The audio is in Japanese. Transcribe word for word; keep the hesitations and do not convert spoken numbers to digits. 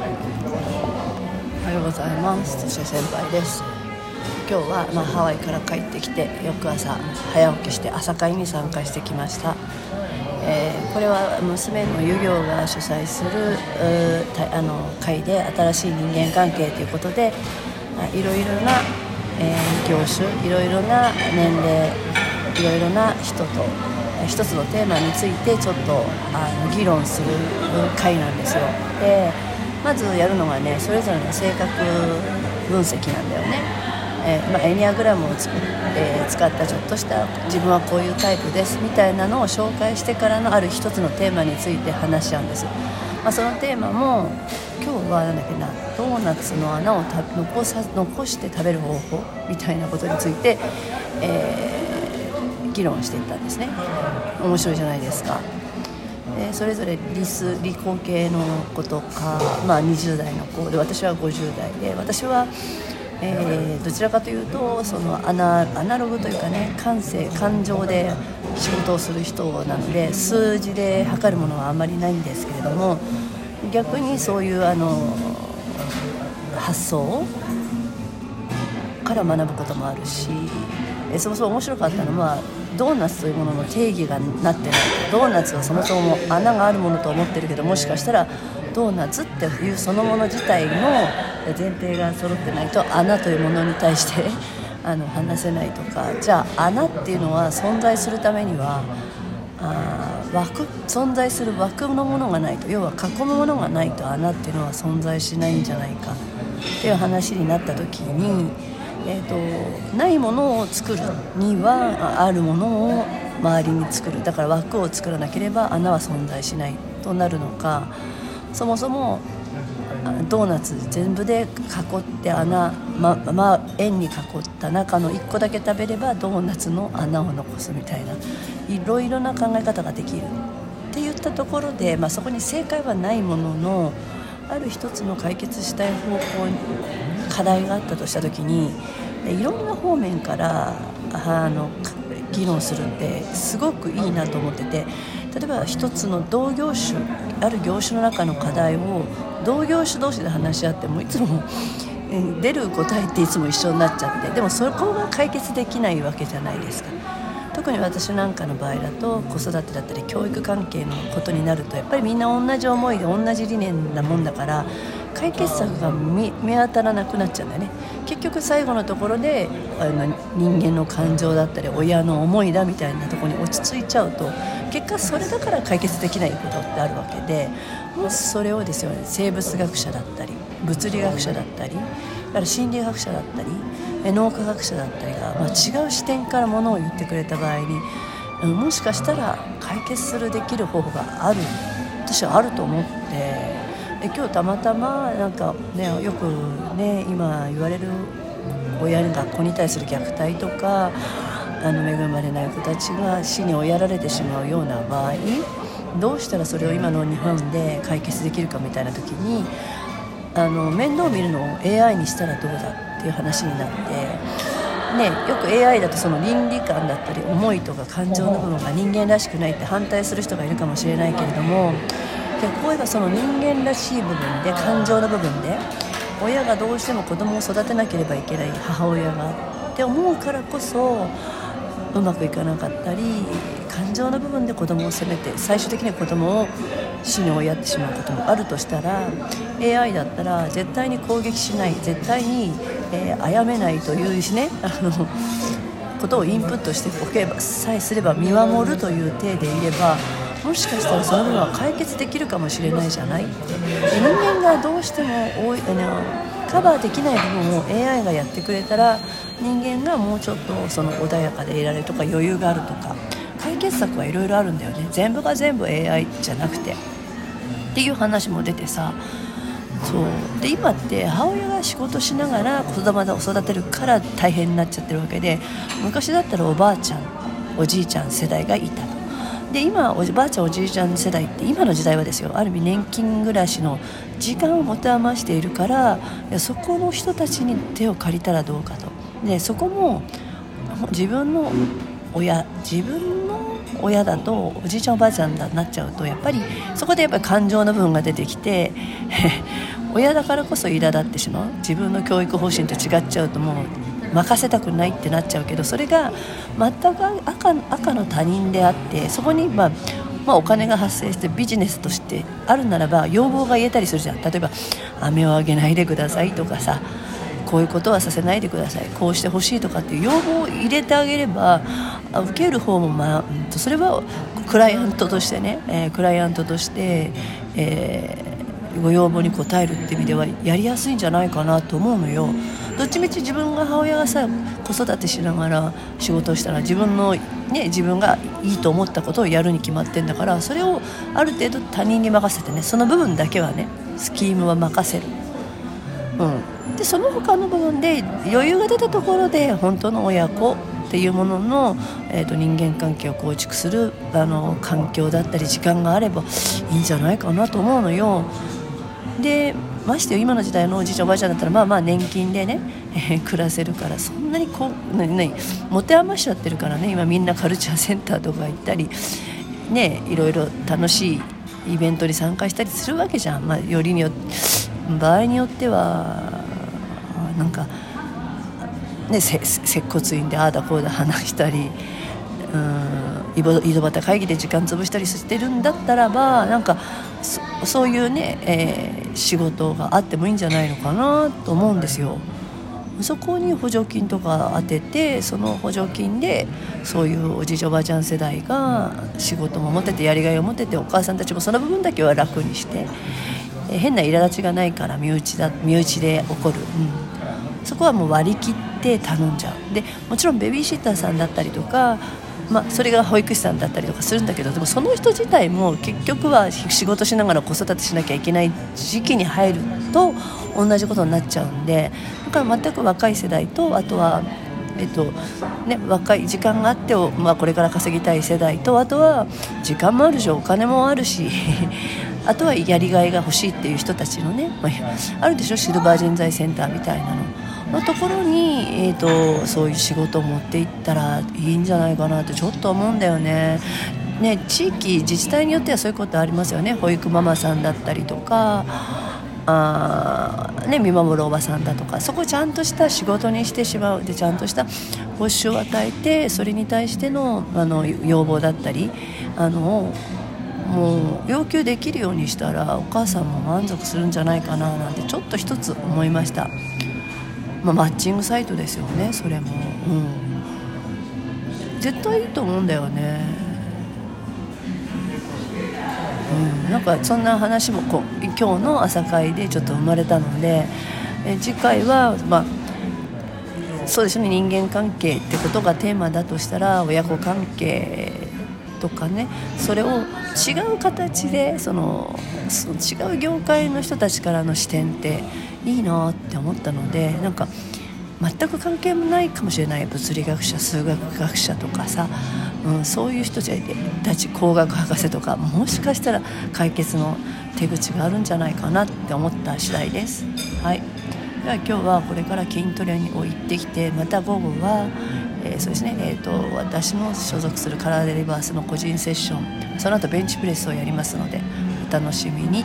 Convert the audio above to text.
おはようございます。土屋先輩です。今日は、まあ、ハワイから帰ってきて翌朝早起きして朝会に参加してきました。えー、これは娘の遊行が主催するあの会で、新しい人間関係ということで、いろいろな、えー、業種、いろいろな年齢、いろいろな人と一つのテーマについてちょっとあの議論する会なんですよ。で、まずやるのがね、それぞれの性格分析なんだよね。えーまあ、エニアグラムを作って、えー、使ったちょっとした自分はこういうタイプですみたいなのを紹介してからのある一つのテーマについて話し合うんです。まあ、そのテーマも今日はなんだっけな、ドーナツの穴をた 残, さ残して食べる方法みたいなことについて、えー、議論していったんですね。面白いじゃないですか。えー、それぞれ理数理工系の子とか、まあ、にじゅう代の子で、私はごじゅう代で、私はえー、どちらかというとそのアナ、アナログというかね、感性感情で仕事をする人なので、数字で測るものはあまりないんですけれども、逆にそういうあの発想から学ぶこともあるし、えそもそも面白かったのは、ドーナツというものの定義がなってない。ドーナツはそもそも穴があるものと思ってるけど、もしかしたらドーナツっていうそのもの自体の前提が揃ってないと、穴というものに対してあの話せないとか、じゃあ穴っていうのは存在するためにはあ枠存在する枠のものがないと、要は囲むものがないと穴っていうのは存在しないんじゃないかっていう話になった時に、えーと、ないものを作るにはあるものを周りに作る、だから枠を作らなければ穴は存在しないとなるのか、そもそもドーナツ全部で囲って穴、ままあ、円に囲った中のいっこだけ食べればドーナツの穴を残すみたいな、いろいろな考え方ができるって言ったところで、まあ、そこに正解はないものの、ある一つの解決したい方向に課題があったとした時に、いろんな方面からあの議論するってすごくいいなと思ってて、例えば一つの同業種、ある業種の中の課題を同業種同士で話し合っても、いつも出る答えっていつも一緒になっちゃって、でもそこが解決できないわけじゃないですか。特に私なんかの場合だと、子育てだったり教育関係のことになると、やっぱりみんな同じ思いで同じ理念なもんだから、解決策が 見, 見当たらなくなっちゃうんだよね。結局最後のところであの人間の感情だったり親の思いだみたいなところに落ち着いちゃうと、結果それだから解決できないことってあるわけで、もうそれをですよね、生物学者だったり物理学者だったり心理学者だったり脳科学者だったりが、まあ、違う視点からものを言ってくれた場合に、もしかしたら解決するできる方法がある、私はあると思って、今日たまたまなんか、ね、よく、ね、今言われる親の学校に対する虐待とか、あの恵まれない子たちが死に追いやられてしまうような場合、どうしたらそれを今の日本で解決できるかみたいな時に、あの面倒を見るのを エーアイ にしたらどうだっていう話になって、ね、よく エーアイ だとその倫理観だったり思いとか感情の部分が人間らしくないって反対する人がいるかもしれないけれども、逆を言えばその人間らしい部分で、感情の部分で、親がどうしても子供を育てなければいけない、母親がって思うからこそ、うまくいかなかったり、感情の部分で子供を責めて最終的に子供を死に追いやってしまうこともあるとしたら、 エーアイ だったら絶対に攻撃しない、絶対に殺めないというしね、あのことをインプットしておけばさえすれば、見守るという体でいれば、もしかしたらその部分は解決できるかもしれないじゃない。人間がどうしても多い、カバーできない部分を エーアイ がやってくれたら、人間がもうちょっとその穏やかでいられるとか、余裕があるとか、解決策はいろいろあるんだよね。全部が全部 エーアイ じゃなくてっていう話も出てさ、そうで、今って母親が仕事しながら子供を育てるから大変になっちゃってるわけで、昔だったらおばあちゃんおじいちゃん世代がいたと。で、今おばあちゃんおじいちゃん世代って、今の時代はですよ、ある意味年金暮らしの時間を持て余しているから、いやそこの人たちに手を借りたらどうかと。で、そこも自分の親自分の親だと、おじいちゃんおばあちゃんだになっちゃうと、やっぱりそこでやっぱり感情の部分が出てきて親だからこそ苛立ってしまう、自分の教育方針と違っちゃうともう任せたくないってなっちゃうけど、それが全く 赤, 赤の他人であって、そこにまあまあ、お金が発生してビジネスとしてあるならば要望が言えたりするじゃん。例えば飴をあげないでくださいとかさ、こういうことはさせないでください、こうしてほしいとかっていう要望を入れてあげれば受ける方も、まあ、それはクライアントとしてね、えー、クライアントとして、えー、ご要望に応えるって意味ではやりやすいんじゃないかなと思うのよ。どっちみち自分が母親がさ子育てしながら仕事をしたら自分のね、自分がいいと思ったことをやるに決まってんだから、それをある程度他人に任せてね、その部分だけはねスキームは任せる、うん、でその他の部分で余裕が出たところで本当の親子っていうものの、えー、と人間関係を構築するあの環境だったり時間があればいいんじゃないかなと思うのよ。でましてよ今の時代のおじいちゃんおばあちゃんだったらまあまあ年金でね、えー、暮らせるから、そんなにこうなな持て余しちゃってるからね、今みんなカルチャーセンターとか行ったりね、いろいろ楽しいイベントに参加したりするわけじゃん。まあよりによって場合によってはなんかねせ接骨院でああだこうだ話したり、うーん井戸端会議で時間潰したりしてるんだったらば、なんか そ, そういうね、えー仕事があってもいいんじゃないのかなと思うんですよ。そこに補助金とか当てて、その補助金でそういうおじいちゃんおばあちゃん世代が仕事も持っててやりがいを持ってて、お母さんたちもその部分だけは楽にして、変な苛立ちがないから身内だ、身内で起こる、うん、そこはもう割り切って頼んじゃう。でもちろんベビーシッターさんだったりとか、まあ、それが保育士さんだったりとかするんだけど、でもその人自体も結局は仕事しながら子育てしなきゃいけない時期に入ると同じことになっちゃうんで、だから全く若い世代と、あとは、えっとね、若い時間があって、まあ、これから稼ぎたい世代と、あとは時間もあるしお金もあるしあとはやりがいが欲しいっていう人たちのね、まあ、あるでしょ、シルバー人材センターみたいなののところに、えーと、そういう仕事を持っていったらいいんじゃないかなってちょっと思うんだよね。ね、地域自治体によってはそういうことありますよね。保育ママさんだったりとか、あ、ね、見守るおばさんだとか、そこをちゃんとした仕事にしてしまうで、ちゃんとした報酬を与えて、それに対して の, あの要望だったり、あのもう要求できるようにしたらお母さんも満足するんじゃないかななんてちょっと一つ思いました。まあ、マッチングサイトですよね、それも、うん、絶対いいと思うんだよね、うん、なんかそんな話もこ今日の朝会でちょっと生まれたので、え次回は、まあ、そうですね、人間関係ってことがテーマだとしたら親子関係とかね、それを違う形でそのその違う業界の人たちからの視点っていいなって思ったので、なんか全く関係もないかもしれない物理学者、数学学者とかさ、うん、そういう人たち、工学博士とか、もしかしたら解決の手口があるんじゃないかなって思った次第です、はい、では今日はこれから筋トレを行ってきて、また午後は、えー、そうですね、えーと、私の所属するカラーでリバースの個人セッション、その後ベンチプレスをやりますのでお楽しみに。